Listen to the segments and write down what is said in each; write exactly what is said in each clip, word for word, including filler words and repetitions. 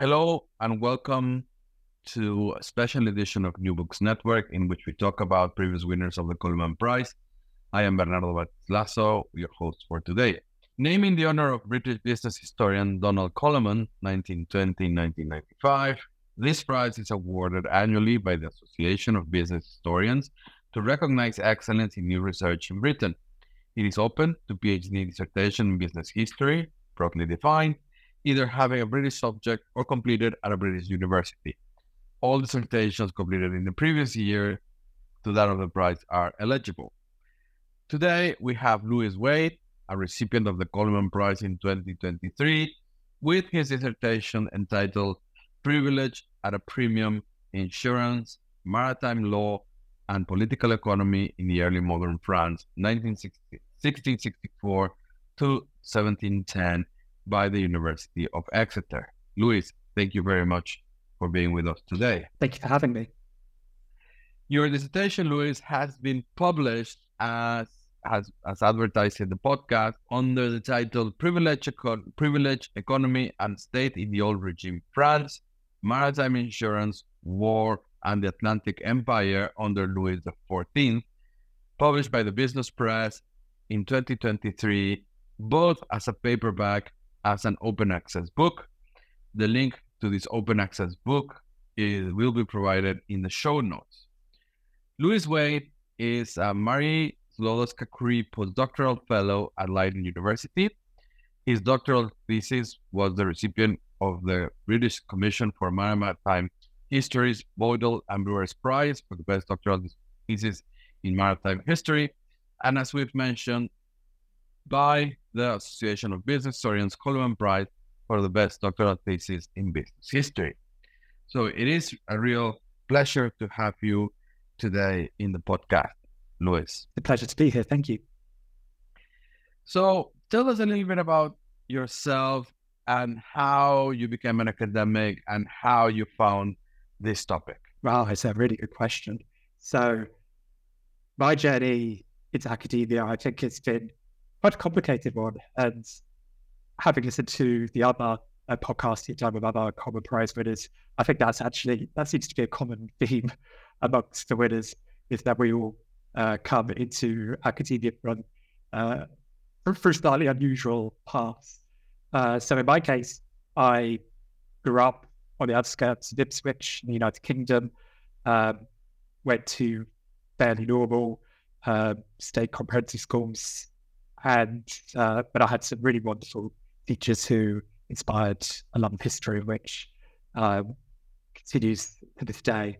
Hello and welcome to a special edition of New Books Network, in which we talk about previous winners of the Coleman Prize. I am Bernardo Bátiz-Lazo, your host for today. Named in the honor of British business historian Donald Coleman, nineteen twenty to nineteen ninety-five, this prize is awarded annually by the Association of Business Historians to recognize excellence in new research in Britain. It is open to PhD dissertation in business history, broadly defined, either having a British subject or completed at a British university. All dissertations completed in the previous year to that of the prize are eligible. Today, we have Lewis Wade, a recipient of the Coleman Prize in twenty twenty-three, with his dissertation entitled Privilege at a Premium, Insurance, Maritime Law, and Political Economy in the Early Modern France, sixteen sixty-four to seventeen ten, by the University of Exeter. Louis, thank you very much for being with us today. Thank you for having me. Your dissertation, Louis, has been published as as, as advertised in the podcast under the title Privilege, Econ- Privilege, Economy and State in the Old Regime France, Maritime Insurance, War, and the Atlantic Empire under Louis the fourteenth, published by the Business Press in twenty twenty-three, both as a paperback as an open access book. The link to this open access book is, will be provided in the show notes. Lewis Wade is a Marie Skłodowska-Curie postdoctoral fellow at Leiden University. His doctoral thesis was the recipient of the British Commission for Maritime History's Boydell and Brewer's Prize for the best doctoral thesis in maritime history. And as we've mentioned, by the Association of Business Historians Coleman Prize for the best doctoral thesis in business history. So it is a real pleasure to have you today in the podcast, Louis. A pleasure to be here. Thank you. So tell us a little bit about yourself and how you became an academic and how you found this topic. Wow, it's a really good question. So my journey into academia, I think it's been quite a complicated one, and having listened to the other uh, podcast you've done with other Coleman Prize winners, I think that's actually, that seems to be a common theme amongst the winners, is that we all uh, come into academia from uh, through slightly unusual paths. Uh, so in my case, I grew up on the outskirts of Ipswich in the United Kingdom, um, went to fairly normal uh, state comprehensive schools, And, uh, but I had some really wonderful teachers who inspired a love of history, which uh, continues to this day.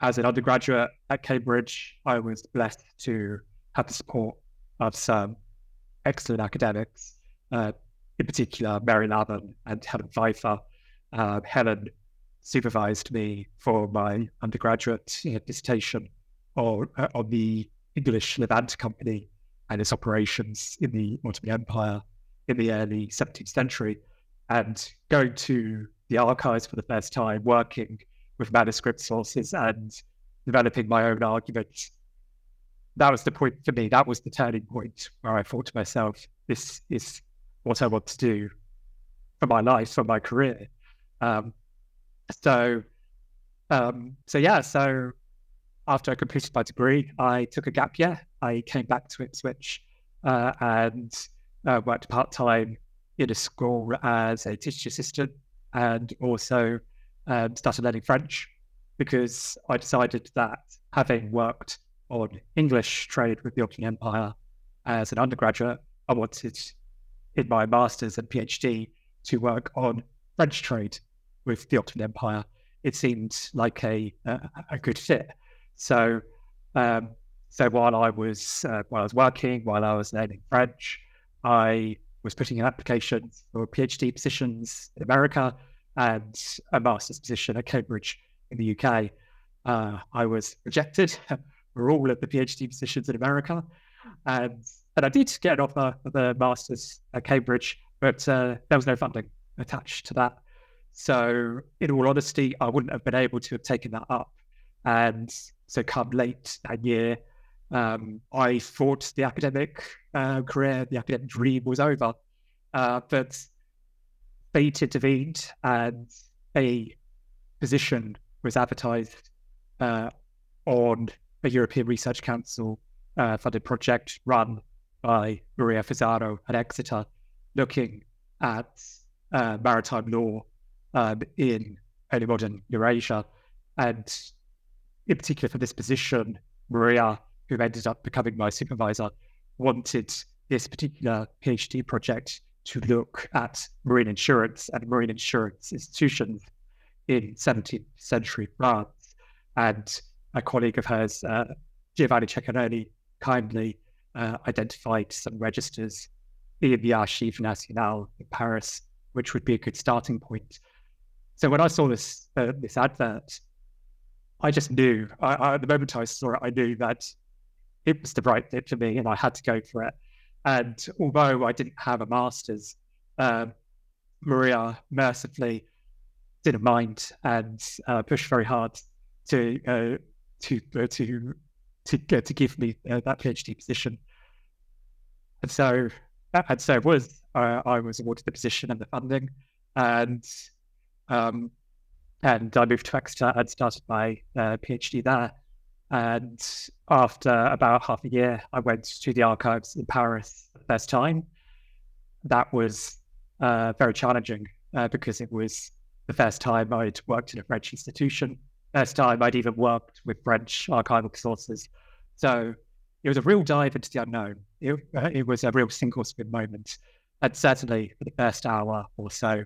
As an undergraduate at Cambridge, I was blessed to have the support of some excellent academics, uh, in particular, Mary Lavin and Helen Pfeiffer. Uh, Helen supervised me for my undergraduate dissertation on, uh, on the English Levant Company and its operations in the Ottoman Empire in the early seventeenth century, and going to the archives for the first time, working with manuscript sources and developing my own arguments. That was the point for me. That was the turning point where I thought to myself, this is what I want to do for my life, for my career. Um, so, um, so yeah, so after I completed my degree, I took a gap year. I came back to Ipswich uh, and uh, worked part-time in a school as a teacher assistant, and also um, started learning French, because I decided that, having worked on English trade with the Ottoman Empire as an undergraduate, I wanted in my master's and PhD to work on French trade with the Ottoman Empire. It seemed like a, a, a good fit. So... Um, So while I was uh, while I was working, while I was learning French, I was putting in applications for PhD positions in America and a master's position at Cambridge in the U K. Uh, I was rejected for all of the PhD positions in America. And, and I did get an offer for the master's at Cambridge, but uh, there was no funding attached to that. So in all honesty, I wouldn't have been able to have taken that up. And so come late that year, um, I thought the academic uh, career, the academic dream was over. Uh, but fate intervened and a position was advertised uh, on a European Research Council uh, funded project run by Maria Fusaro at Exeter, looking at uh, maritime law um, in early modern Eurasia. And in particular for this position, Maria, who ended up becoming my supervisor, wanted this particular PhD project to look at marine insurance and marine insurance institutions in seventeenth century France. And a colleague of hers, uh, Giovanni Ceccarelli, kindly uh, identified some registers in the Archives Nationales in Paris, which would be a good starting point. So when I saw this uh, this advert, I just knew, I, I, the moment I saw it, I knew that it was the right fit for me and I had to go for it. And although I didn't have a master's, uh, Maria mercifully didn't mind and uh, pushed very hard to uh, to, uh, to to to to give me uh, that PhD position. And so, and so it was. Uh, I was awarded the position and the funding, and um, and I moved to Exeter and started my uh, PhD there. And after about half a year, I went to the archives in Paris for the first time. That was uh, very challenging uh, because it was the first time I'd worked in a French institution, first time I'd even worked with French archival sources. So it was a real dive into the unknown. It, uh, it was a real single spin moment. And certainly for the first hour or so,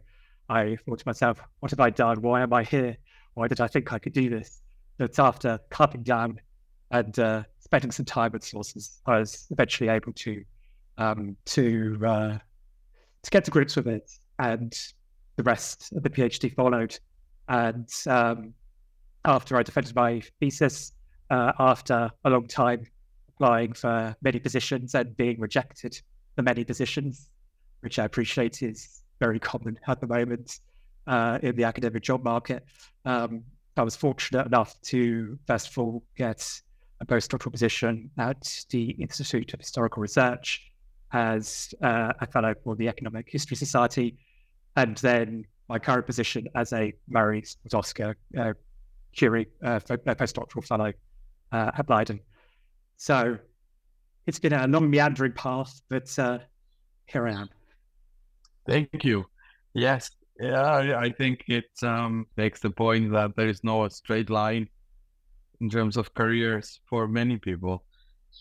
I thought to myself, what have I done? Why am I here? Why did I think I could do this? But after clamping down and uh, spending some time with sources, I was eventually able to um, to uh, to get to grips with it, and the rest of the PhD followed. And um, after I defended my thesis, uh, after a long time applying for many positions and being rejected for many positions, which I appreciate is very common at the moment uh, in the academic job market, um, I was fortunate enough to, first of all, get a postdoctoral position at the Institute of Historical Research as uh, a fellow for the Economic History Society, and then my current position as a Marie Skłodowska-Curie uh, postdoctoral fellow uh, at Leiden. So it's been a long meandering path, but uh, here I am. Thank you. Yes. Yeah, I think it um, makes the point that there is no straight line in terms of careers for many people,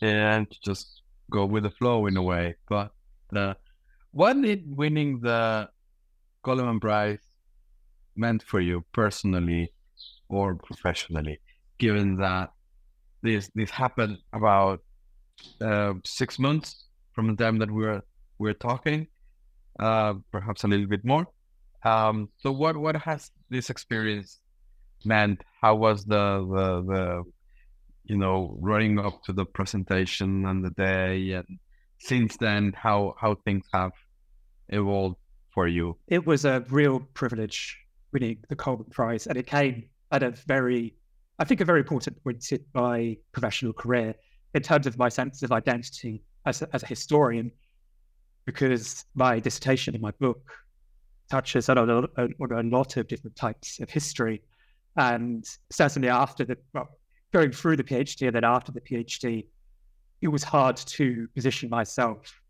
and just go with the flow in a way. But uh, what did winning the Coleman Prize meant for you personally or professionally, given that this this happened about uh, six months from the time that we were we were talking, uh, perhaps a little bit more. Um, so what, what has this experience meant? How was the, the, the, you know, running up to the presentation and the day, and since then, how, how things have evolved for you? It was a real privilege winning the Coleman Prize, and it came at a very, I think a very important point in my professional career in terms of my sense of identity as a, as a historian, because my dissertation in my book touches on a, on a lot of different types of history. And certainly after the, well, going through the PhD and then after the PhD, it was hard to position myself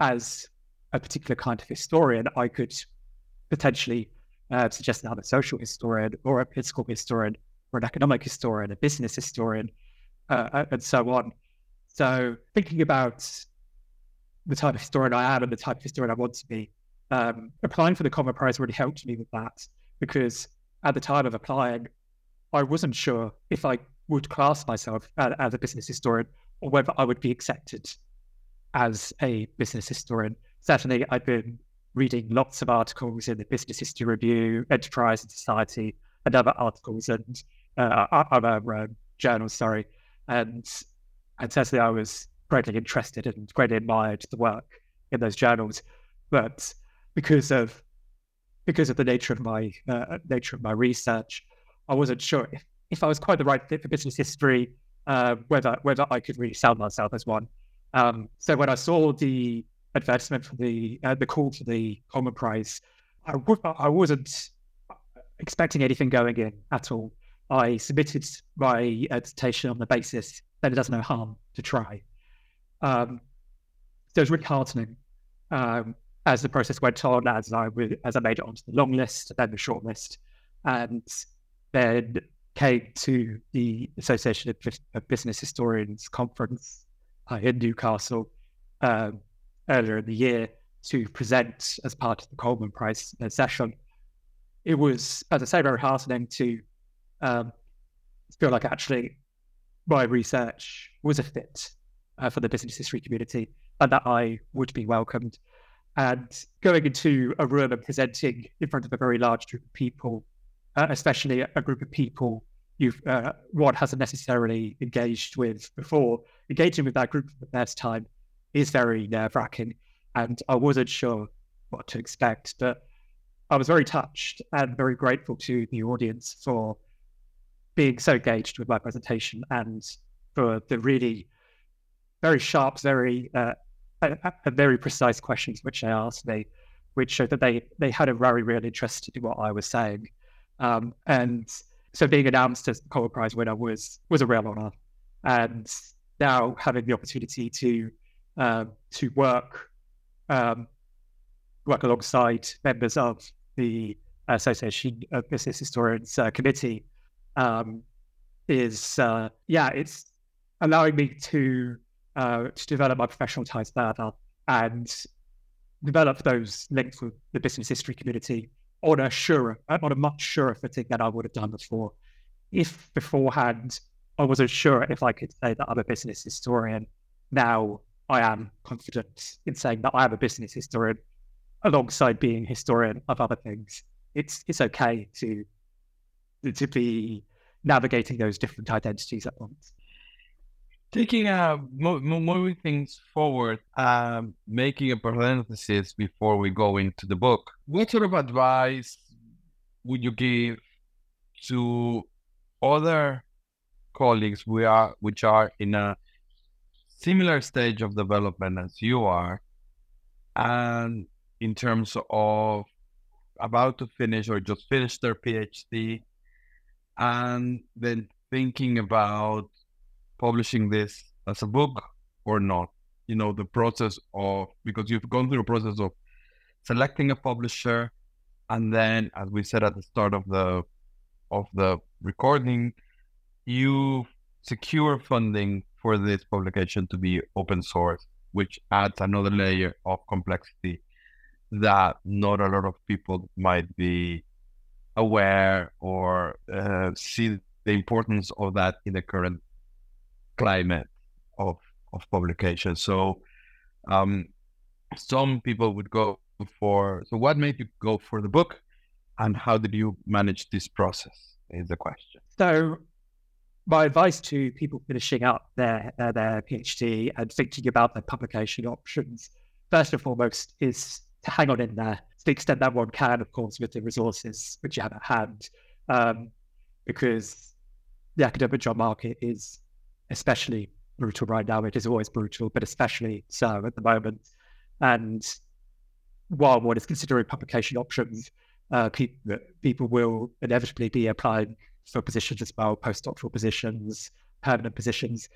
as a particular kind of historian. I could potentially uh, suggest that I'm a social historian or a political historian or an economic historian, a business historian, uh, and so on. So thinking about the type of historian I am and the type of historian I want to be, Um, applying for the Coleman Prize really helped me with that, because at the time of applying, I wasn't sure if I would class myself as, as a business historian or whether I would be accepted as a business historian. certainly I've been reading lots of articles in the Business History Review, Enterprise and Society, and other articles and uh, other uh, journals, sorry. And, and certainly I was greatly interested and greatly admired the work in those journals. But because of because of the nature of my uh, nature of my research, I wasn't sure if, if I was quite the right fit for business history, uh, whether whether I could really sell myself as one. Um, so when I saw the advertisement for the uh, the call for the Coleman Prize, I, w- I wasn't expecting anything going in at all. I submitted my dissertation on the basis that it does no harm to try. Um, so it was really heartening um, as the process went on, as I would, as I made it onto the long list, then the short list, and then came to the Association of Business Historians conference uh, in Newcastle um, earlier in the year to present as part of the Coleman Prize session. It was, as I say, very heartening to um, feel like actually my research was a fit Uh, for the business history community, and that I would be welcomed. And going into a room and presenting in front of a very large group of people, uh, especially a group of people you've uh, one hasn't necessarily engaged with before, engaging with that group for the first time is very nerve-wracking. And I wasn't sure what to expect, but I was very touched and very grateful to the audience for being so engaged with my presentation and for the really very sharp, very uh, very precise questions which they asked me, which showed that they, they had a very real interest in what I was saying. Um, and so being announced as the Coleman Prize winner was was a real honour. And now having the opportunity to uh, to work um, work alongside members of the Association of Business Historians uh, Committee um, is uh, yeah, it's allowing me to. Uh, to develop my professional ties further and develop those links with the business history community on a surer, on a much surer footing than I would have done before. If beforehand I wasn't sure if I could say that I'm a business historian, now I am confident in saying that I am a business historian alongside being a historian of other things. It's it's okay to to be navigating those different identities at once. Taking uh, mo- moving things forward, uh, making a parenthesis before we go into the book, what sort of advice would you give to other colleagues we are, which are in a similar stage of development as you are, and in terms of about to finish or just finished their PhD, and then thinking about publishing this as a book or not, you know, the process of, because you've gone through a process of selecting a publisher. And then, as we said at the start of the, of the recording, you secure funding for this publication to be open source, which adds another layer of complexity that not a lot of people might be aware or uh, see the importance of that in the current climate of of publication. So um, some people would go for, so what made you go for the book and how did you manage this process is the question. So my advice to people finishing up their, uh, their PhD and thinking about their publication options, first and foremost, is to hang on in there to the extent that one can, of course, with the resources which you have at hand, um, because the academic job market is especially brutal right now. It is always brutal, but especially so at the moment. And while one is considering publication options, uh, pe- people will inevitably be applying for positions as well, postdoctoral positions, permanent positions,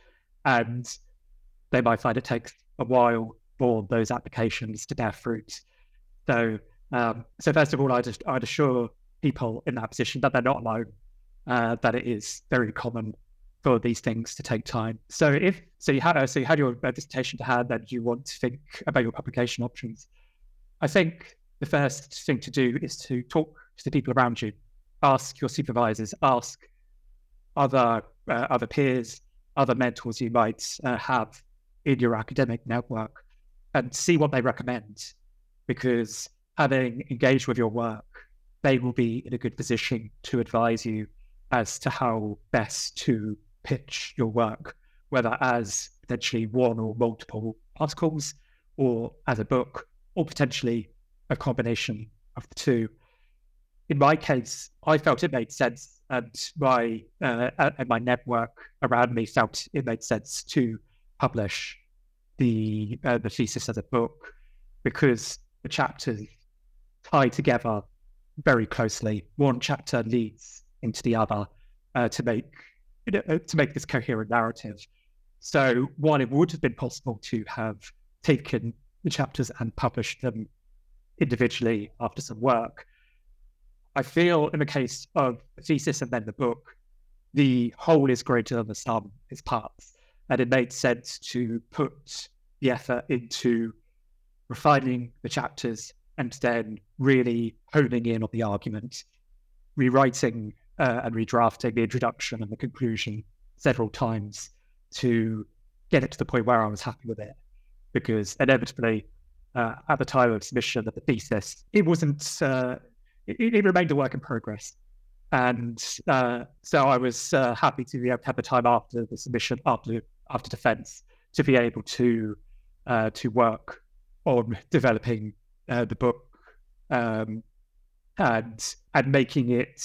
and they might find it takes a while for those applications to bear fruit. So, um, so first of all, I'd, I'd assure people in that position that they're not alone, uh, that it is very common for these things to take time. So if so you had so you had your dissertation to hand and you want to think about your publication options, I think the first thing to do is to talk to the people around you, ask your supervisors, ask other uh, other peers, other mentors you might uh, have in your academic network, and see what they recommend, because having engaged with your work, they will be in a good position to advise you as to how best to pitch your work, whether as potentially one or multiple articles, or as a book, or potentially a combination of the two. In my case, I felt it made sense, and my uh, and my network around me felt it made sense to publish the uh, the thesis as a book, because the chapters tie together very closely. One chapter leads into the other uh, to make you know, to make this coherent narrative. So while it would have been possible to have taken the chapters and published them individually after some work, I feel in the case of the thesis and then the book, the whole is greater than the sum of its parts, and it made sense to put the effort into refining the chapters and then really honing in on the argument, rewriting uh, and redrafting the introduction and the conclusion several times to get it to the point where I was happy with it. Because inevitably, uh, at the time of submission of the thesis, it wasn't, uh, it, it remained a work in progress. And uh, so I was uh, happy to be able to have the time after the submission, after after defense, to be able to uh, to work on developing uh, the book um, and and making it,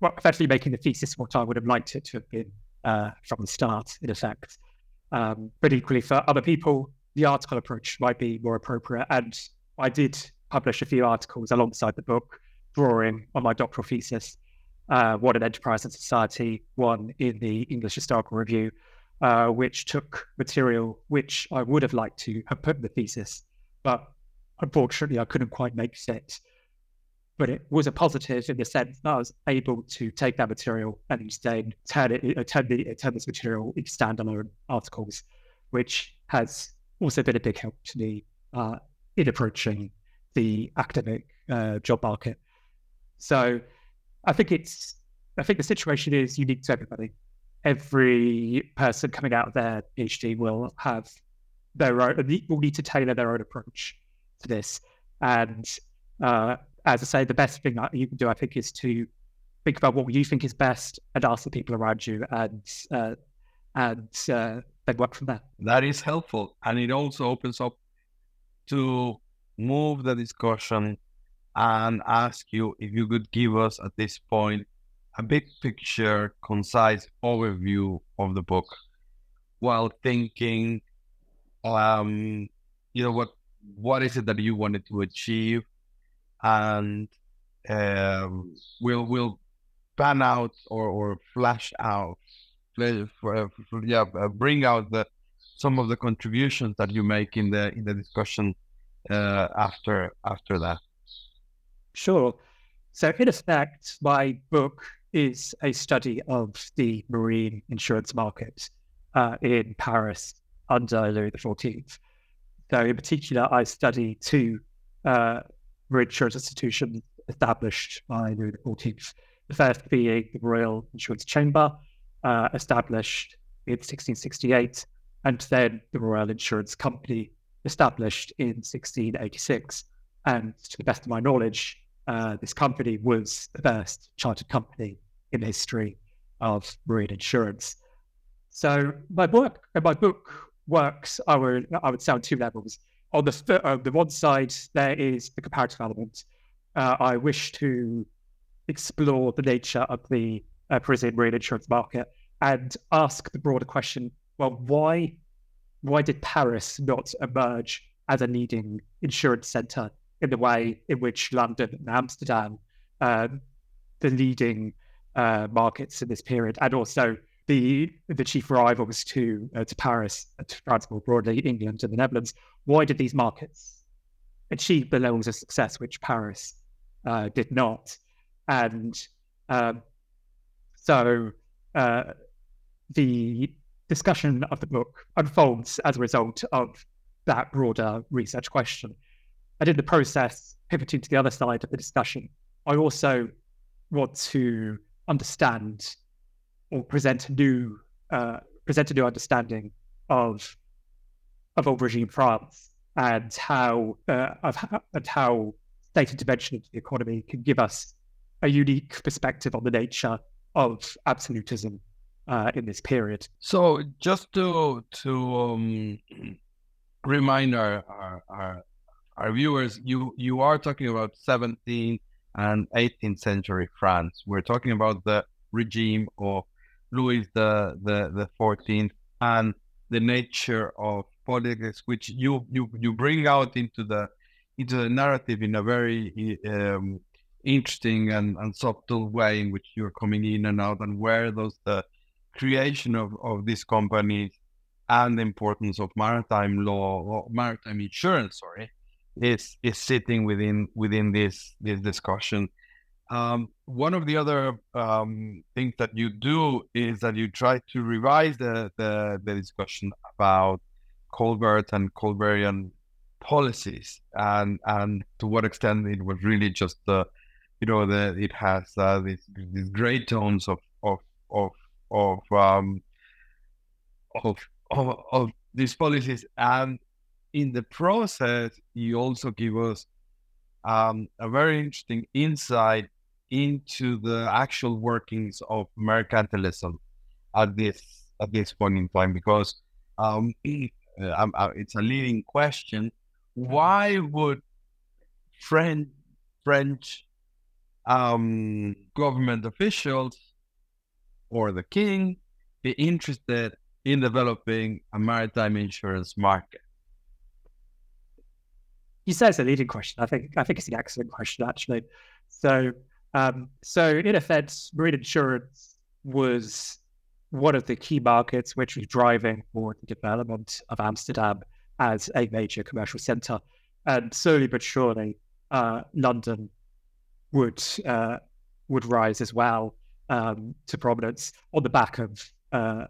well, effectively making the thesis what I would have liked it to have been uh, from the start, in effect. Um, but equally for other people, the article approach might be more appropriate. And I did publish a few articles alongside the book, drawing on my doctoral thesis, uh, one in Enterprise and Society, one in the English Historical Review, uh, which took material which I would have liked to have put in the thesis, but unfortunately I couldn't quite make it. But it was a positive in the sense that I was able to take that material and instead turn it, turn, the, turn this material into standalone articles, which has also been a big help to me uh, in approaching the academic uh, job market. So I think it's, I think the situation is unique to everybody. Every person coming out of their PhD will have their own, will need to tailor their own approach to this. And, uh, As I say, the best thing that you can do, I think, is to think about what you think is best and ask the people around you, and uh, and uh, then work from there. That is helpful, and it also opens up to move the discussion and ask you if you could give us at this point a big picture, concise overview of the book, while thinking, um, you know, what what is it that you wanted to achieve. And uh, we'll we'll pan out or, or flash out, yeah, bring out the some of the contributions that you make in the in the discussion uh, after after that. Sure. So in effect, my book is a study of the marine insurance market uh, in Paris under Louis the fourteenth. So in particular, I study two Uh, reinsurance institution established by Louis the fourteenth. The first being the Royal Insurance Chamber, uh, established in sixteen sixty-eight, and then the Royal Insurance Company, established in sixteen eighty-six. And to the best of my knowledge, uh, this company was the first chartered company in the history of marine insurance. So my book, my book works, I would, I would say, on two levels. On the, uh, the one side, there is the comparative element. Uh, I wish to explore the nature of the uh, Parisian marine insurance market and ask the broader question, well, why why did Paris not emerge as a leading insurance centre in the way in which London and Amsterdam, uh, the leading uh, markets in this period, and also The, the chief rivals to uh, to Paris, uh, to France more broadly, England and the Netherlands. Why did these markets achieve the levels of success which Paris uh, did not? And um, so uh, the discussion of the book unfolds as a result of that broader research question. And in the process, pivoting to the other side of the discussion, I also want to understand or present a new, uh, present a new understanding of of old regime France and how uh, of how, and how state intervention into the economy can give us a unique perspective on the nature of absolutism uh, in this period. So, just to to um, remind our, our our our viewers, you you are talking about seventeenth and eighteenth century France. We're talking about the regime of Louis the the the fourteenth and the nature of politics, which you you you bring out into the into the narrative in a very um, interesting and, and subtle way, in which you're coming in and out, and where those the creation of, of these companies and the importance of maritime law or maritime insurance, sorry, is is sitting within within this this discussion. Um, one of the other um, things that you do is that you try to revise the, the, the discussion about Colbert and Colbertian policies, and and to what extent it was really just the, you know, the it has uh, these these great tones of of of of um of, of of these policies, and in the process you also give us um, a very interesting insight into the actual workings of mercantilism at this at this point in time, because um, it, uh, uh, it's a leading question. Why would French French um, government officials or the king be interested in developing a maritime insurance market? You say it's a leading question. I think I think it's an excellent question, actually. So, um, so in effect, marine insurance was one of the key markets which was driving for the development of Amsterdam as a major commercial centre, and slowly but surely, uh, London would uh, would rise as well um, to prominence on the back of, uh,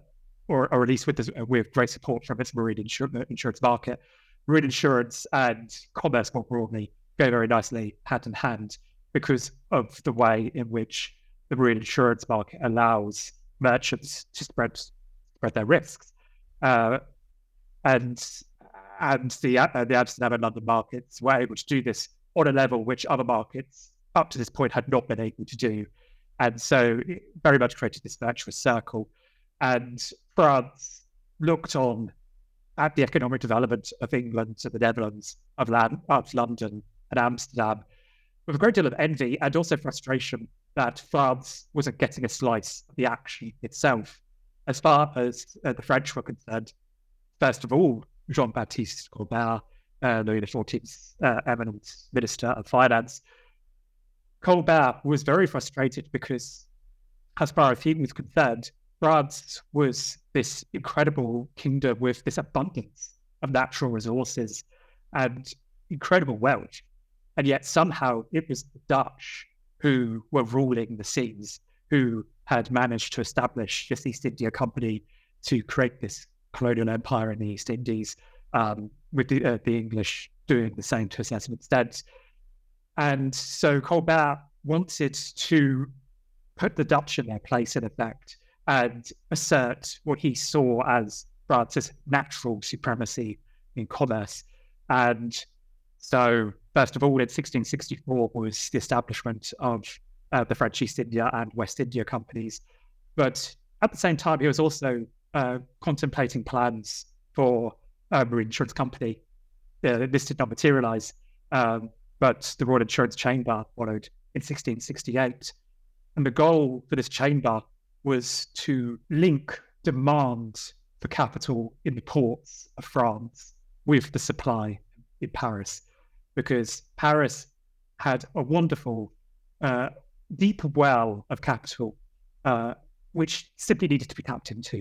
or or at least with this, with great support from its marine insur- insurance market. Marine insurance and commerce more broadly go very nicely hand in hand because of the way in which the marine insurance market allows merchants to spread spread their risks, uh, and. And the uh, the Amsterdam and London markets were able to do this on a level which other markets up to this point had not been able to do, and so it very much created this virtuous circle. And France looked on at the economic development of England, of the Netherlands, of, land, of London and Amsterdam with a great deal of envy and also frustration that France wasn't getting a slice of the action itself. As far as uh, the French were concerned, first of all, Jean-Baptiste Colbert, uh, Louis the fourteenth's uh, eminent Minister of Finance. Colbert was very frustrated because, as far as he was concerned, France was this incredible kingdom with this abundance of natural resources and incredible wealth. And yet somehow it was the Dutch who were ruling the seas, who had managed to establish this East India Company to create this colonial empire in the East Indies, um, with the, uh, the English doing the same to a certain extent. And so Colbert wanted to put the Dutch in their place, in effect, and assert what he saw as France's natural supremacy in commerce. And so, first of all, in sixteen sixty-four was the establishment of uh, the French East India and West India Companies. But at the same time, he was also Uh, contemplating plans for a marine insurance company. Uh, this did not materialize, um, but the Royal Insurance Chamber followed in sixteen sixty-eight. And the goal for this chamber was to link demand for capital in the ports of France with the supply in Paris, because Paris had a wonderful, uh, deep well of capital, uh, which simply needed to be tapped into.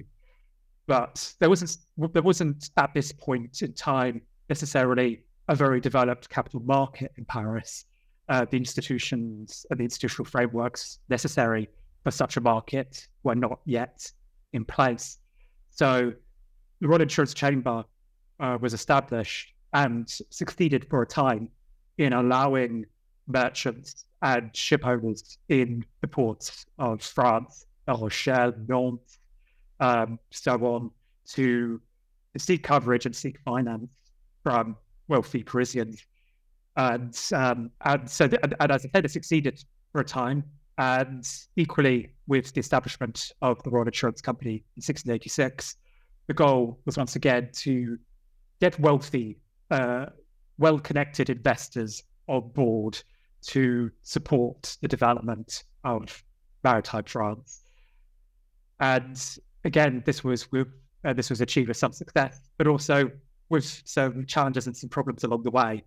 But there wasn't there wasn't at this point in time necessarily a very developed capital market in Paris. Uh, the institutions and the institutional frameworks necessary for such a market were not yet in place. So the Royal Insurance Chamber uh, was established and succeeded for a time in allowing merchants and ship owners in the ports of France, La Rochelle, Nantes, Um, so on, to seek coverage and seek finance from wealthy Parisian. And, um, and so, th- and as I said, it succeeded for a time. And equally with the establishment of the Royal Insurance Company in sixteen eighty-six, the goal was once again to get wealthy, uh, well-connected investors on board to support the development of maritime France. And again, this was with, uh, this was achieved with some success, but also with some challenges and some problems along the way.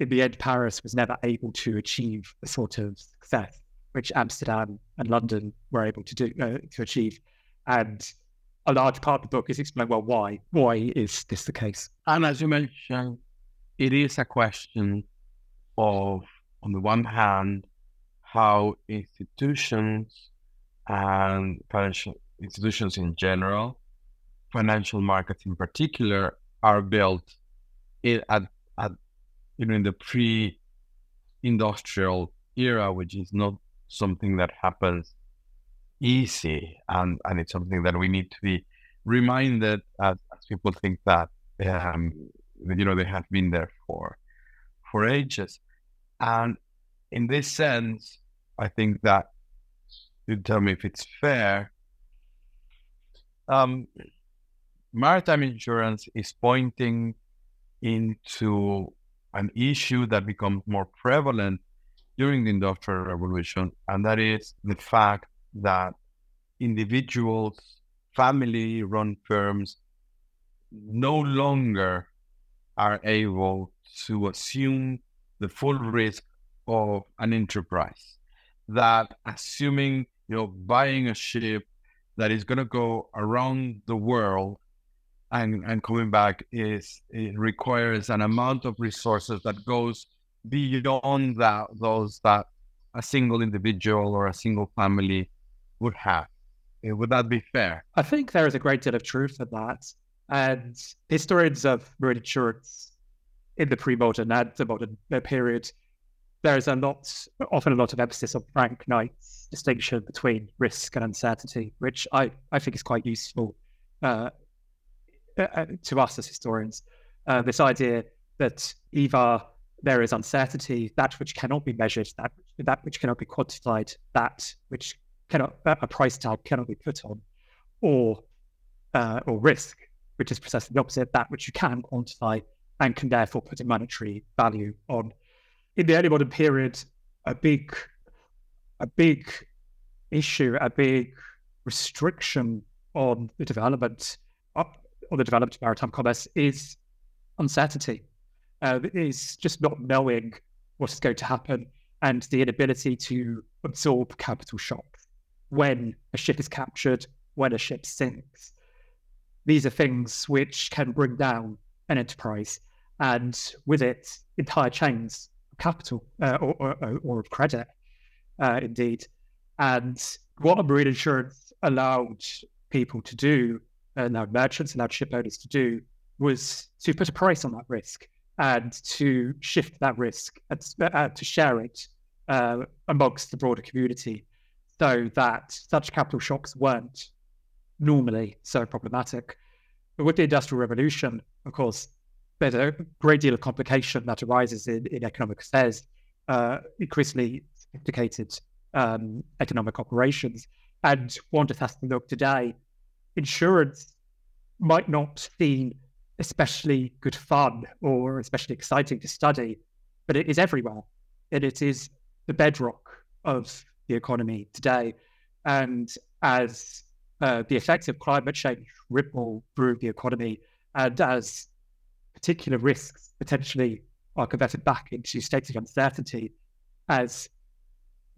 In the end, Paris was never able to achieve the sort of success which Amsterdam and London were able to do uh, to achieve. And a large part of the book is explained, well, why? Why is this the case? And as you mentioned, it is a question of, on the one hand, how institutions and financial institutions in general, financial markets in particular, are built in, at, at, you know, in the pre-industrial era, which is not something that happens easy. And, and it's something that we need to be reminded as, as people think that, um, you know, they have been there for, for ages. And in this sense, I think that, you tell me if it's fair, um, maritime insurance is pointing into an issue that becomes more prevalent during the Industrial Revolution, and that is the fact that individuals, family-run firms, no longer are able to assume the full risk of an enterprise. That assuming, you know, buying a ship that is going to go around the world and, and coming back is, it requires an amount of resources that goes beyond that, those that a single individual or a single family would have. Would that be fair? I think there is a great deal of truth in that. And historians of marine insurance in the pre-modern and the modern period, there is a lot, often a lot of emphasis on Frank Knight's distinction between risk and uncertainty, which I, I think is quite useful uh, uh, to us as historians. Uh, this idea that either there is uncertainty, that which cannot be measured, that that which cannot be quantified, that which cannot a price tag cannot be put on, or uh, or risk, which is precisely the opposite, that which you can quantify and can therefore put a monetary value on. In the early modern period, a big, a big issue, a big restriction on the development of, on the development of maritime commerce is uncertainty. Uh, is just not knowing what is going to happen and the inability to absorb capital shocks. When a ship is captured, when a ship sinks, these are things which can bring down an enterprise and with it, entire chains of capital uh, or, or, or of credit, uh, indeed. And what marine insurance allowed people to do, allowed merchants, allowed ship owners to do, was to put a price on that risk and to shift that risk, and uh, to share it uh, amongst the broader community so that such capital shocks weren't normally so problematic. But with the Industrial Revolution, of course, there's a great deal of complication that arises in, in economic affairs, uh, increasingly sophisticated um, economic operations. And one just has to look today, insurance might not seem especially good fun or especially exciting to study, but it is everywhere. And it is the bedrock of the economy today. And as uh, the effects of climate change ripple through the economy, and as particular risks potentially are converted back into states of uncertainty, as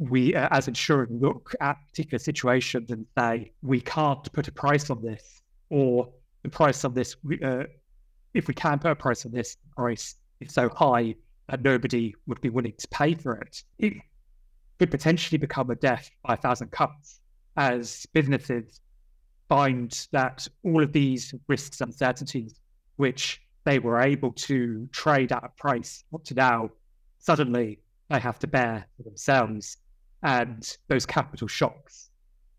we, uh, as insurers look at particular situations and say, we can't put a price on this, or the price on this, uh, if we can put a price on this, price is so high that nobody would be willing to pay for it. It could potentially become a death by a thousand cuts as businesses find that all of these risks and uncertainties, which they were able to trade at a price up to now, suddenly they have to bear for themselves. And those capital shocks,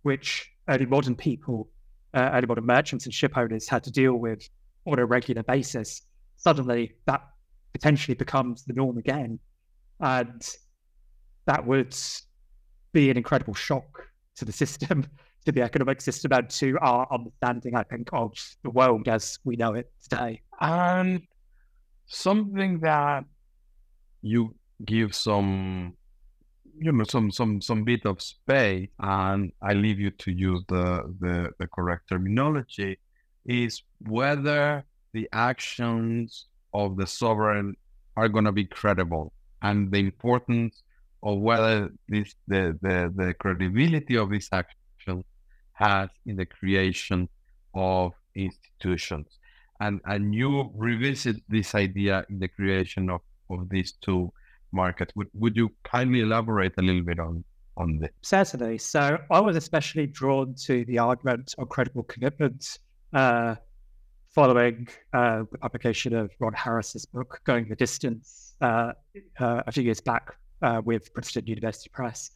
which early modern people, uh, early modern merchants and ship owners had to deal with on a regular basis, suddenly that potentially becomes the norm again. And that would be an incredible shock to the system, to the economic system, and to our understanding, I think, of the world as we know it today. And something that you give some, you know, some some some bit of space, and I leave you to use the the, the correct terminology, is whether the actions of the sovereign are going to be credible, and the importance of whether this the, the, the credibility of this action has in the creation of institutions. And and you revisit this idea in the creation of, of these two markets. Would would you kindly elaborate a little bit on, on this? Certainly. So I was especially drawn to the argument on credible commitment uh, following uh, the publication of Ron Harris's book, Going the Distance, uh, uh, a few years back uh, with Princeton University Press.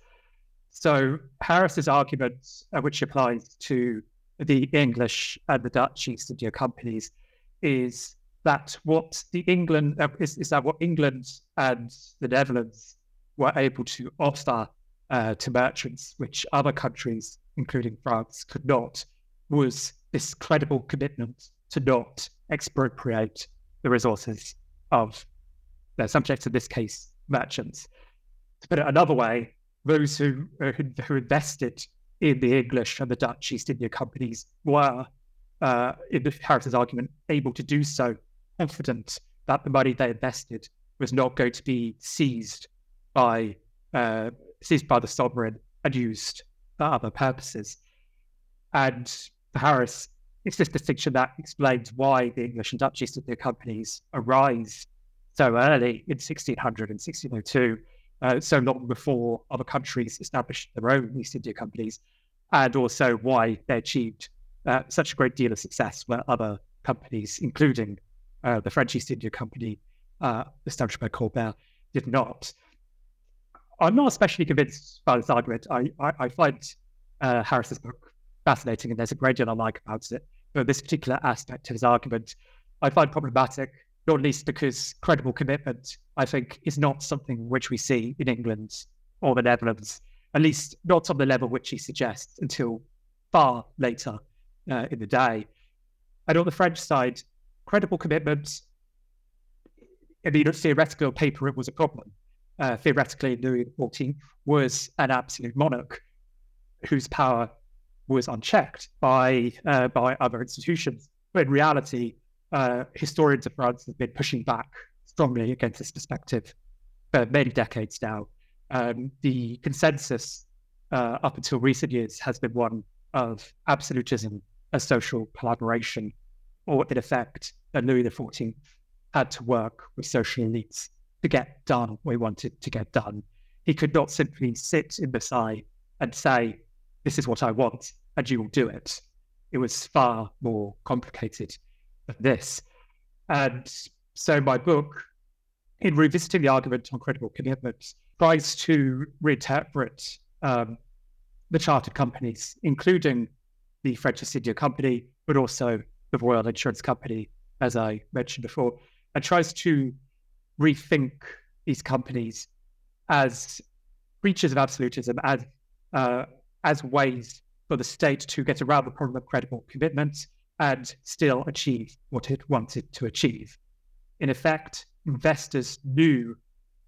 So Harris's argument, uh, which applies to the English and the Dutch East India Companies, is that what the England uh, is, is that what England and the Netherlands were able to offer uh, to merchants, which other countries, including France, could not, was this credible commitment to not expropriate the resources of their subjects, in this case, merchants. To put it another way, those who uh, who, who invested in the English and the Dutch East India Companies were, uh, in Harris's argument, able to do so, confident that the money they invested was not going to be seized by uh, seized by the sovereign and used for other purposes. And for Harris, it's this distinction that explains why the English and Dutch East India Companies arise so early in sixteen hundred and sixteen oh two, Uh, so long before other countries established their own East India Companies, and also why they achieved uh, such a great deal of success where other companies, including uh, the French East India Company, uh, established by Colbert, did not. I'm not especially convinced by this argument. I, I, I find uh, Harris's book fascinating, and there's a great deal I like about it. But this particular aspect of his argument, I find problematic, not least because credible commitment, I think, is not something which we see in England or the Netherlands, at least not on the level which he suggests until far later uh, in the day. And on the French side, credible commitment, I mean, theoretically on paper, it was a problem. Uh, theoretically, Louis the fourteenth was an absolute monarch whose power was unchecked by, uh, by other institutions. But in reality, Uh, historians of France have been pushing back strongly against this perspective for many decades now. Um, the consensus uh, up until recent years has been one of absolutism as social collaboration, or in effect, that Louis the fourteenth had to work with social elites to get done what he wanted to get done. He could not simply sit in Versailles and say, "This is what I want, and you will do it." It was far more complicated this. And so my book, in revisiting the argument on credible commitment, tries to reinterpret um, the chartered companies, including the French East India Company, but also the Royal Insurance Company, as I mentioned before, and tries to rethink these companies as breaches of absolutism, as, uh, as ways for the state to get around the problem of credible commitment and still achieve what it wanted to achieve. In effect, investors knew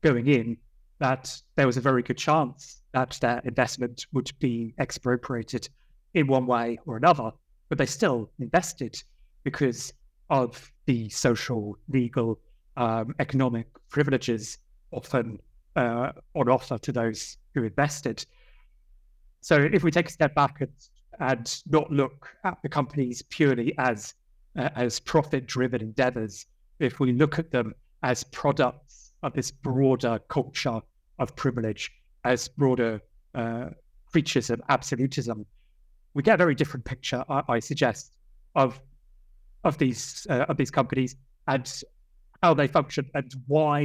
going in that there was a very good chance that their investment would be expropriated in one way or another, but they still invested because of the social, legal, um, economic privileges often uh, on offer to those who invested. So if we take a step back and and not look at the companies purely as uh, as profit-driven endeavors, if we look at them as products of this broader culture of privilege, as broader uh, creatures of absolutism, we get a very different picture, I, I suggest, of of these uh, of these companies and how they function, and why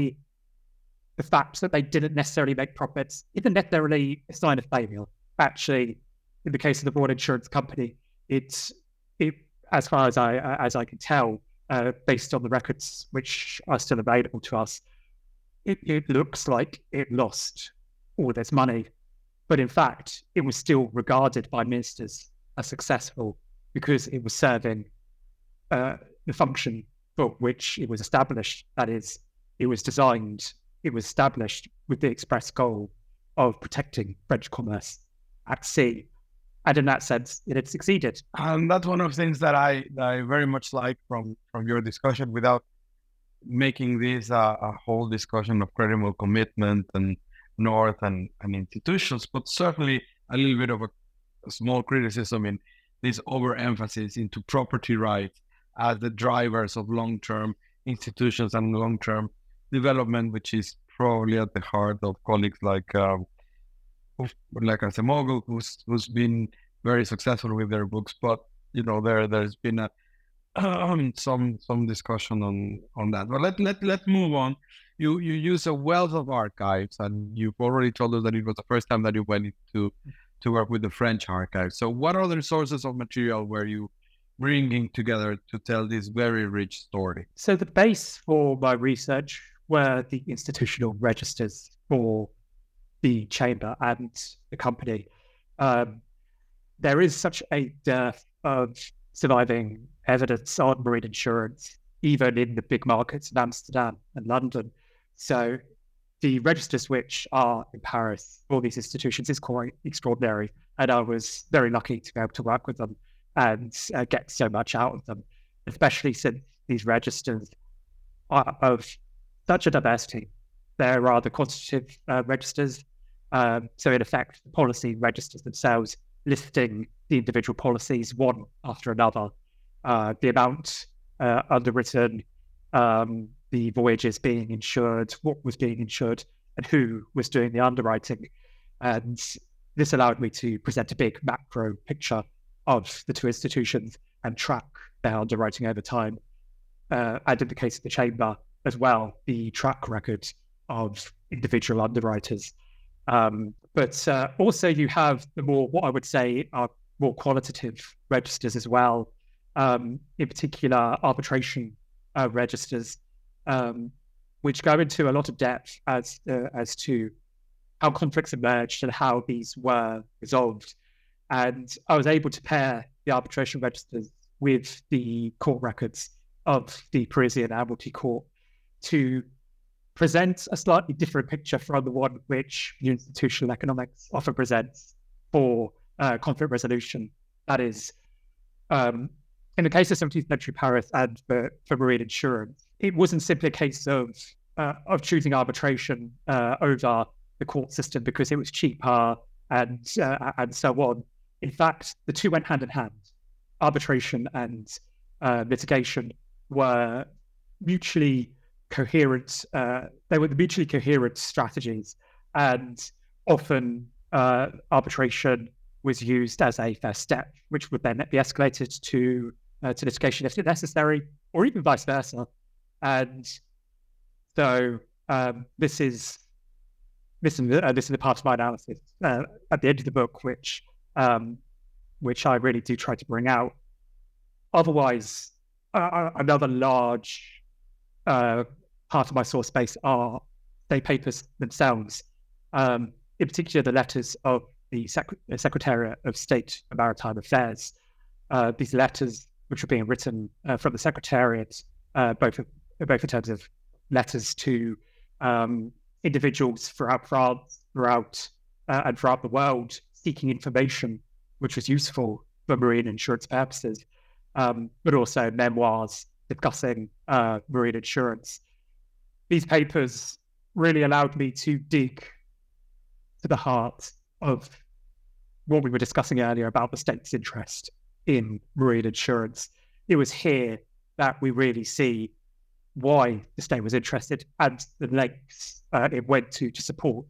the fact that they didn't necessarily make profits isn't necessarily a sign of failure. Actually, in the case of the Broad Insurance Company, it's, it, as far as I as I can tell, uh, based on the records which are still available to us, it, it looks like it lost all this money. But in fact, it was still regarded by ministers as successful because it was serving uh, the function for which it was established. That is, it was designed, it was established with the express goal of protecting French commerce at sea. And in that sense, it had succeeded. And that's one of the things that I, that I very much like from, from your discussion, without making this uh, a whole discussion of credible commitment and North and, and institutions, but certainly a little bit of a, a small criticism in this overemphasis into property rights as the drivers of long-term institutions and long-term development, which is probably at the heart of colleagues like uh, like Acemoglu, who's who's been very successful with their books. But you know, there there's been a, um, some some discussion on on that. But let let let's move on. You you use a wealth of archives, and you've already told us that it was the first time that you went to to work with the French archives. So what other sources of material were you bringing together to tell this very rich story? So the base for my research were the institutional registers for the chamber and the company. Um, there is such a dearth of surviving evidence on marine insurance, even in the big markets in Amsterdam and London. So the registers which are in Paris for these institutions is quite extraordinary. And I was very lucky to be able to work with them and uh, get so much out of them, especially since these registers are of such a diversity. There are the quantitative uh, registers. Um, so in effect, the policy registers themselves, listing the individual policies one after another, uh, the amount Uh, underwritten, um, the voyages being insured, what was being insured, and who was doing the underwriting. And this allowed me to present a big macro picture of the two institutions and track their underwriting over time. Uh, and in the case of the chamber as well, the track record of individual underwriters. Um, but uh, also you have the more, what I would say are more qualitative registers as well. Um, in particular, arbitration uh, registers, um, which go into a lot of depth as uh, as to how conflicts emerged and how these were resolved. And I was able to pair the arbitration registers with the court records of the Parisian Admiralty Court to present a slightly different picture from the one which institutional economics often presents for uh, conflict resolution. That is, um, in the case of seventeenth century Paris and for, for marine insurance, it wasn't simply a case of uh, of choosing arbitration uh, over the court system because it was cheaper and uh, and so on. In fact, the two went hand in hand. Arbitration and uh, litigation were mutually coherent. Uh, they were mutually coherent strategies, and often uh, arbitration was used as a first step, which would then be escalated to Uh, to litigation if necessary, or even vice versa. And so um, this is this is, uh, this is the part of my analysis uh, at the end of the book, which um, which I really do try to bring out. Otherwise, uh, another large uh, part of my source space are the papers themselves, um, in particular the letters of the Sec- Secretariat of State for Maritime Affairs. Uh, these letters, which were being written uh, from the Secretariat, uh, both both in terms of letters to um, individuals throughout France, throughout uh, and throughout the world, seeking information which was useful for marine insurance purposes, um, but also memoirs discussing uh, marine insurance. These papers really allowed me to dig to the heart of what we were discussing earlier about the state's interest in marine insurance. It was here that we really see why the state was interested and the lengths uh, it went to to support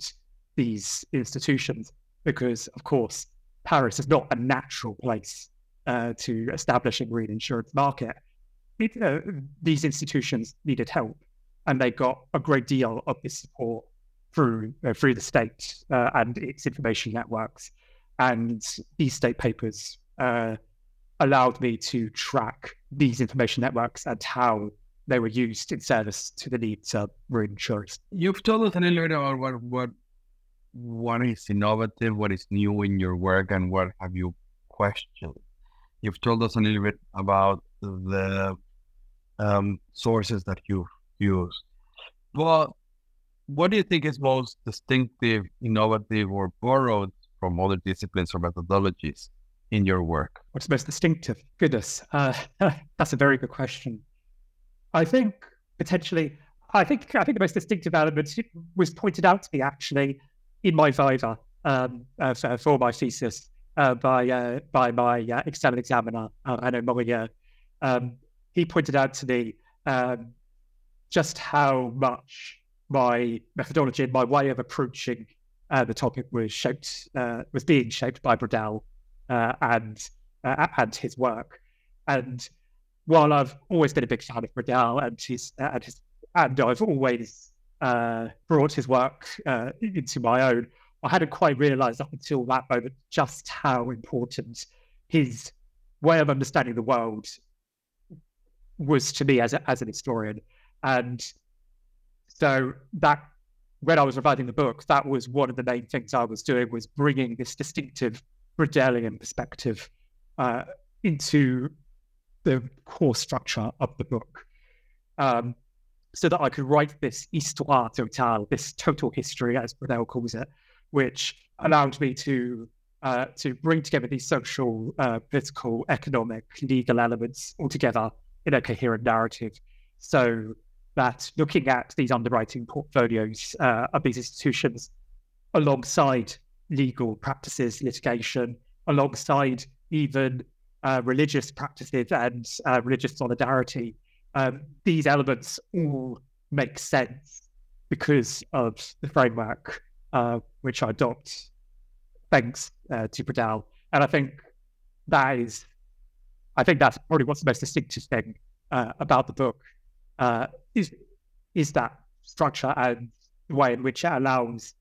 these institutions, because of course Paris is not a natural place uh, to establish a marine insurance market. It, uh, these institutions needed help, and they got a great deal of this support through uh, through the state uh, and its information networks. And these state papers uh, allowed me to track these information networks and how they were used in service to the needs of reinsurance. You've told us a little bit about what, what, what is innovative, what is new in your work, and what have you questioned. You've told us a little bit about the um, sources that you've used. Well, what do you think is most distinctive, innovative, or borrowed from other disciplines or methodologies in your work? What's most distinctive? Goodness, uh, that's a very good question. I think potentially, I think I think the most distinctive element was pointed out to me actually in my viva um, uh, for, for my thesis uh, by uh, by my uh, external examiner, uh, I know Maria. Um, he pointed out to me um, just how much my methodology and my way of approaching uh, the topic was shaped uh, was being shaped by Braudel uh, and uh, and his work. And while I've always been a big fan of Braudel and his and his and I've always uh, brought his work uh, into my own, I hadn't quite realised up until that moment just how important his way of understanding the world was to me as a, as an historian. And so that when I was revising the book, that was one of the main things I was doing, was bringing this distinctive Braudelian perspective uh, into the core structure of the book, um, so that I could write this histoire totale, this total history, as Braudel calls it, which allowed me to uh, to bring together these social, uh, political, economic, legal elements all together in a coherent narrative. So that looking at these underwriting portfolios uh, of these institutions alongside legal practices, litigation, alongside even uh, religious practices and uh, religious solidarity, um, these elements all make sense because of the framework uh, which I adopt thanks uh, to Braudel. And I think that is, I think that's probably what's the most distinctive thing uh, about the book. Uh, is is that structure and the way in which it allows,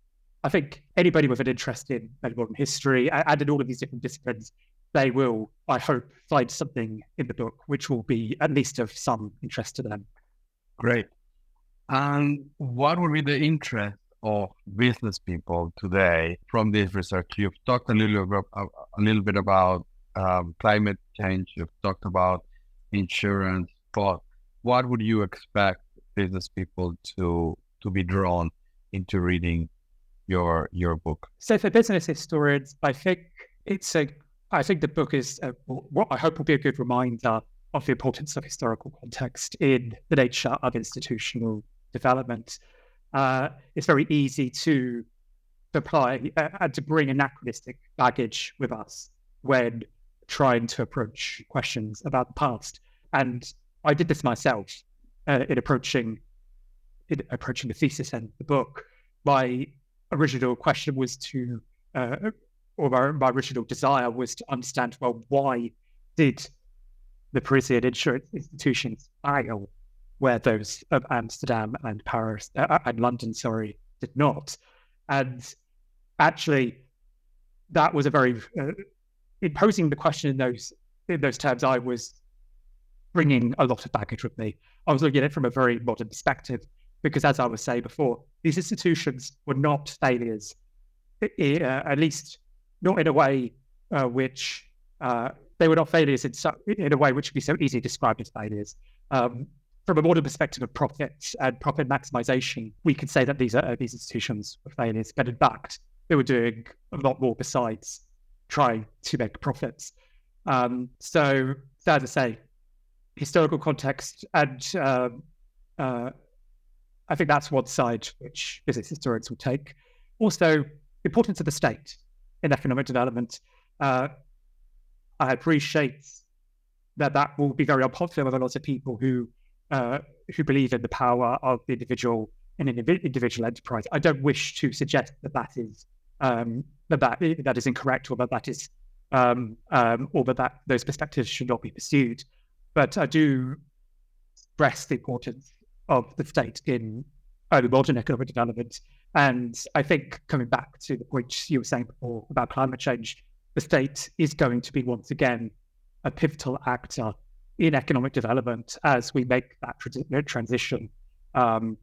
I think, anybody with an interest in modern history and, and in all of these different disciplines, they will, I hope, find something in the book which will be at least of some interest to them. Great. And what would be the interest of business people today from this research? You've talked a little bit, a little bit about um, climate change. You've talked about insurance, but what would you expect business people to to be drawn into reading your your book? So for business historians, I think it's a I think the book is a, what I hope will be a good reminder of the importance of historical context in the nature of institutional development. Uh, it's very easy to apply uh, and to bring anachronistic baggage with us when trying to approach questions about the past. And I did this myself uh, in approaching in approaching the thesis and the book. My original question was to, uh, or my, my original desire was to understand, well, why did the Parisian insurance institutions fail where those of Amsterdam and Paris uh, and London, sorry, did not? And actually, that was a very uh, in posing the question in those in those terms, I was bringing a lot of baggage with me. I was looking at it from a very modern perspective because, as I was saying before, these institutions were not failures, it, uh, at least not in a way uh, which uh, they were not failures in, so, in a way which would be so easily described as failures. Um, from a modern perspective of profit and profit maximization, we could say that these are, uh, these institutions were failures, but in fact, they were doing a lot more besides trying to make profits. Um, so, as I say, historical context, and uh, uh, I think that's one side which business historians will take. Also, importance of the state in economic development. Uh, I appreciate that that will be very unpopular with a lot of people who uh, who believe in the power of the individual and individual enterprise. I don't wish to suggest that that is um, that, that that is incorrect, or that that is um, um, or that, that those perspectives should not be pursued. But I do stress the importance of the state in early modern economic development. And I think, coming back to the point you were saying before about climate change, the state is going to be once again a pivotal actor in economic development as we make that transition um,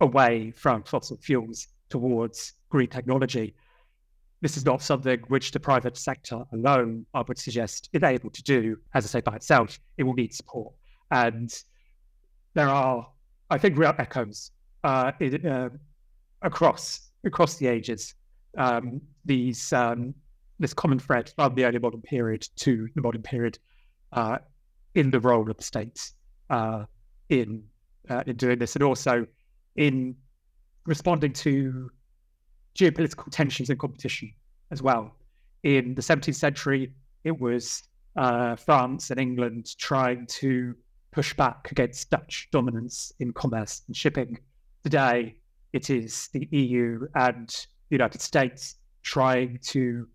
away from fossil fuels towards green technology. This is not something which the private sector alone, I would suggest, is able to do, as I say, by itself. It will need support. And there are, I think, real echoes uh, in, uh, across across the ages. Um, these um, this common thread from the early modern period to the modern period uh, in the role of the states uh, in uh, in doing this, and also in responding to geopolitical tensions and competition as well. In the seventeenth century, it was uh, France and England trying to push back against Dutch dominance in commerce and shipping. Today, it is the E U and the United States trying to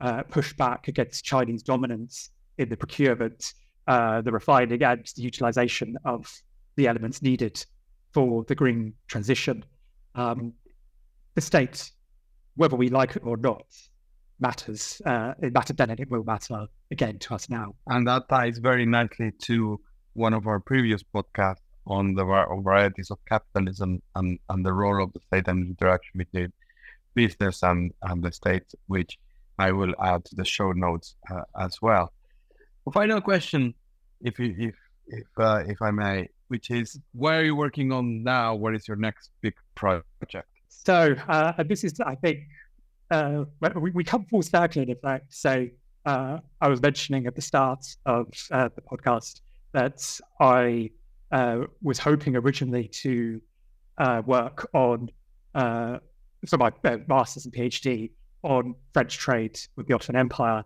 uh, push back against Chinese dominance in the procurement, uh, the refining and the utilization of the elements needed for the green transition. Um, the state, whether we like it or not, matters. Uh, it mattered then and it will matter again to us now. And that ties very nicely to one of our previous podcasts on the varieties of capitalism and, and the role of the state and the interaction between business and, and the state, which I will add to the show notes uh, as well. A final question, if you, if if uh, if I may, which is, what are you working on now? What is your next big project? So uh, this is, I think, uh, we, we come full circle in fact. So uh, I was mentioning at the start of uh, the podcast that I uh, was hoping originally to uh, work on, uh, so my uh, master's and PhD on French trade with the Ottoman Empire.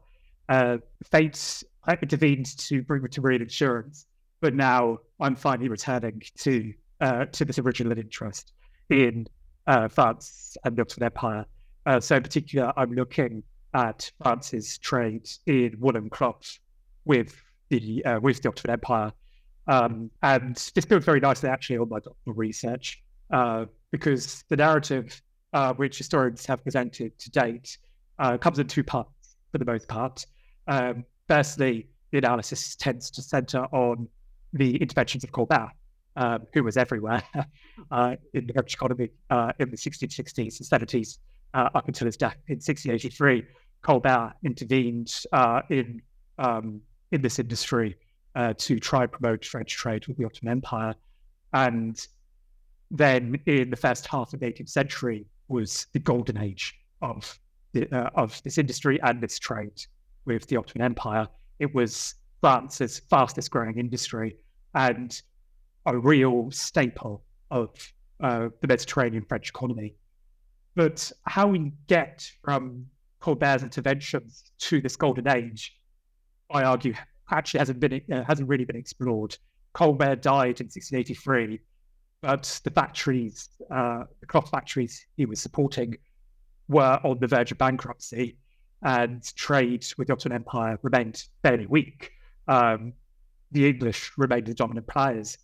Uh, fate intervened to bring me to Royal Insurance, but now I'm finally returning to uh, to this original interest in uh, France and the Ottoman Empire. Uh, so in particular, I'm looking at France's trade in woolen cloth with the uh, with the Ottoman Empire, um, and this builds very nicely actually on my doctoral research uh, because the narrative uh, which historians have presented to date uh, comes in two parts for the most part. Um, firstly, the analysis tends to centre on the interventions of Colbert, uh, who was everywhere uh, in the French economy uh, in the sixteen sixties and seventies uh, up until his death in sixteen eighty-three. Colbert intervened uh, in um, in this industry uh, to try and promote French trade with the Ottoman Empire. And then in the first half of the eighteenth century was the golden age of the, uh, of this industry and this trade with the Ottoman Empire. It was France's fastest growing industry and a real staple of uh, the Mediterranean French economy. But how we get from Colbert's interventions to this golden age, I argue, actually hasn't been uh, hasn't really been explored. Colbert died in sixteen eighty-three, but the factories, uh, the cloth factories he was supporting, were on the verge of bankruptcy, and trade with the Ottoman Empire remained fairly weak. Um, the English remained the dominant players,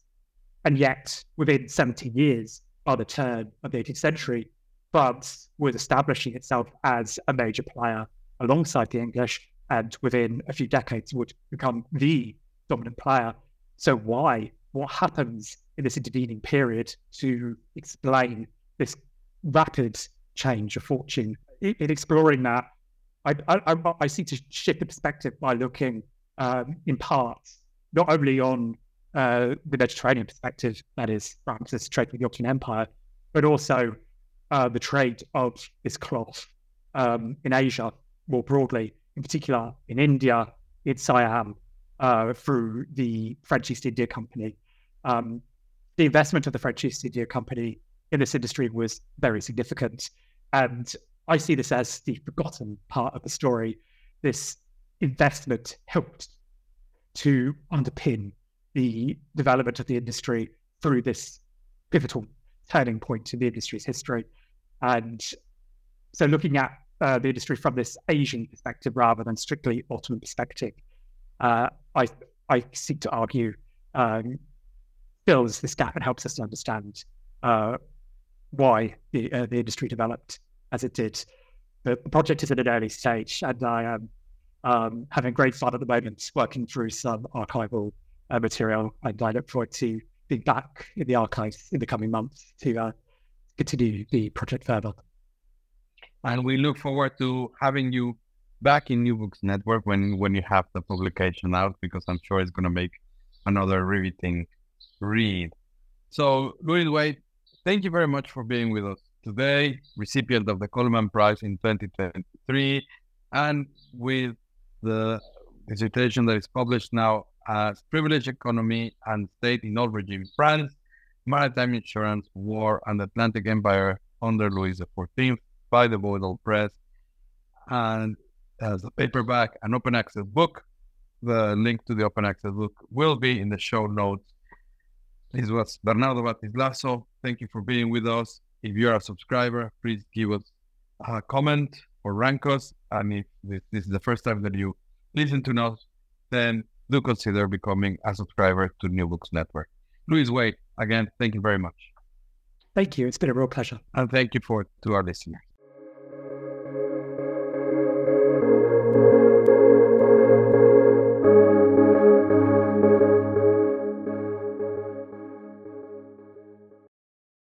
and yet within seventeen years, by the turn of the eighteenth century, France was establishing itself as a major player alongside the English, and within a few decades would become the dominant player. So why? What happens in this intervening period to explain this rapid change of fortune? In exploring that, I, I, I seek to shift the perspective by looking um, in part, not only on uh, the Mediterranean perspective, that is France's trade with the Ottoman Empire, but also uh, the trade of this cloth um, in Asia more broadly, in particular in India, in Siam, uh, through the French East India Company. Um, the investment of the French East India Company in this industry was very significant. And I see this as the forgotten part of the story. This investment helped to underpin the development of the industry through this pivotal turning point in the industry's history. And so looking at uh, the industry from this Asian perspective rather than strictly Ottoman perspective, uh, I I seek to argue um, fills this gap and helps us to understand uh, why the, uh, the industry developed as it did. The project is at an early stage, and I am um, having great fun at the moment working through some archival uh, material, and I look forward to being back in the archives in the coming months to uh, continue the project further. And we look forward to having you back in New Books Network when, when you have the publication out, because I'm sure it's going to make another riveting read. So, Louis Wade, thank you very much for being with us today, recipient of the Coleman Prize in twenty twenty-three, and with the dissertation that is published now as Privileged Economy and State in Old Regime France, Maritime Insurance, War, and the Atlantic Empire under Louis the fourteenth by the Boydell Press, and as a paperback and open access book. The link to the open access book will be in the show notes. This was Bernardo Bátiz-Lazo. Thank you for being with us. If you're a subscriber, please give us a comment or rank us. And if this, this is the first time that you listen to us, then do consider becoming a subscriber to New Books Network. Louis Wade, again, thank you very much. Thank you. It's been a real pleasure. And thank you for to our listeners.